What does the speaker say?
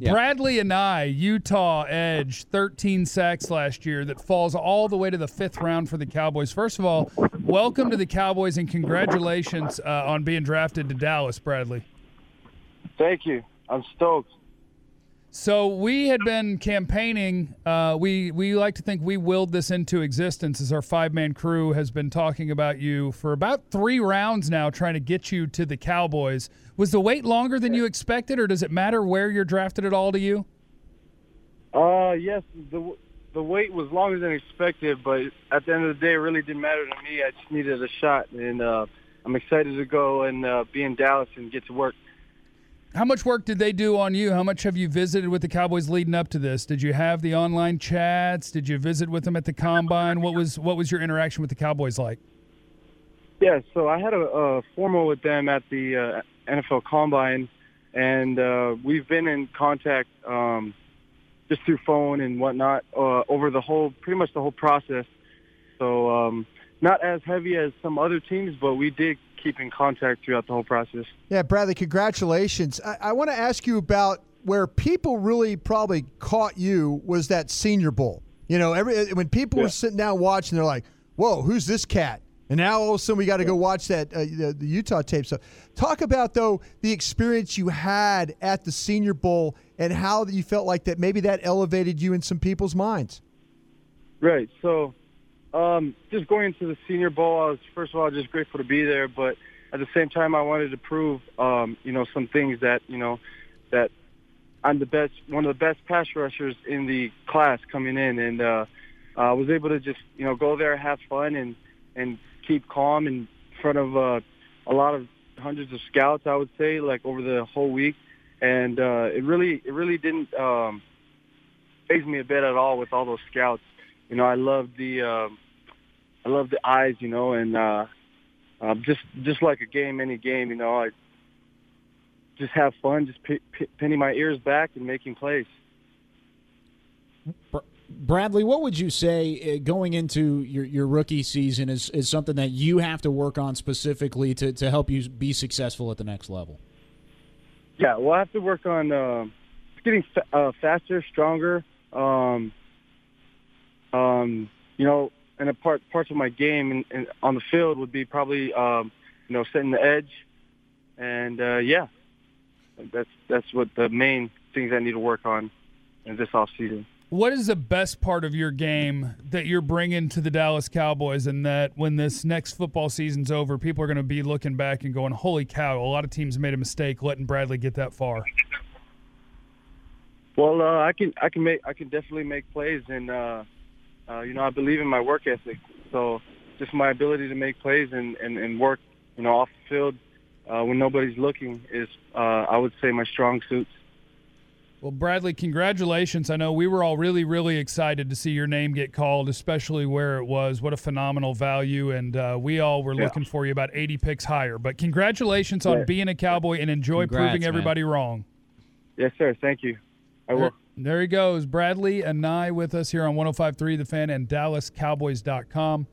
Yeah. Bradley and I, Utah edge, 13 sacks last year that falls all the way to the 5th round for the Cowboys. First of all, welcome to the Cowboys and congratulations on being drafted to Dallas, Bradley. Thank you. I'm stoked. So we had been campaigning. We like to think we willed this into existence as our five-man crew has been talking about you for about 3 rounds now trying to get you to the Cowboys. Was the wait longer than you expected, or does it matter where you're drafted at all to you? Yes, the wait was longer than expected, but at the end of the day, it really didn't matter to me. I just needed a shot, and I'm excited to go and be in Dallas and get to work. How much work did they do on you? How much have you visited with the Cowboys leading up to this? Did you have the online chats? Did you visit with them at the Combine? What was your interaction with the Cowboys like? Yeah, so I had a formal with them at the NFL Combine, and we've been in contact just through phone and whatnot over pretty much the whole process. So not as heavy as some other teams, but we did keep in contact throughout the whole process. Yeah, Bradley, congratulations. I want to ask you about where people really probably caught you was that Senior Bowl. You know, when people were sitting down watching, they're like, whoa, who's this cat? And now all of a sudden we got to go watch that the Utah tape. So talk about, though, the experience you had at the Senior Bowl and how you felt like that maybe that elevated you in some people's minds. Right, so just going into the Senior Bowl, I was, first of all, just grateful to be there, but at the same time, I wanted to prove, some things that, that I'm one of the best pass rushers in the class coming in, and I was able to just, go there, have fun, and keep calm in front of a lot of hundreds of scouts, I would say, like over the whole week, and it really didn't faze me a bit at all with all those scouts. I love the eyes, and just like a game, any game, I just have fun, just pinning my ears back and making plays. Bradley, what would you say going into your rookie season is something that you have to work on specifically to help you be successful at the next level? Yeah, well, I have to work on getting faster, stronger, and parts of my game and on the field would be probably, setting the edge. And, that's what the main things I need to work on in this offseason. What is the best part of your game that you're bringing to the Dallas Cowboys and that when this next football season's over, people are going to be looking back and going, holy cow, a lot of teams made a mistake letting Bradley get that far? Well, I can definitely make plays and, I believe in my work ethic. So just my ability to make plays and work, off the field when nobody's looking is, I would say, my strong suits. Well, Bradley, congratulations. I know we were all really, really excited to see your name get called, especially where it was. What a phenomenal value. And we all were looking for you about 80 picks higher. But congratulations on being a Cowboy and enjoy proving everybody wrong. Yes, sir. Thank you. I will. There he goes, Bradley and Nye with us here on 105.3 The Fan and DallasCowboys.com.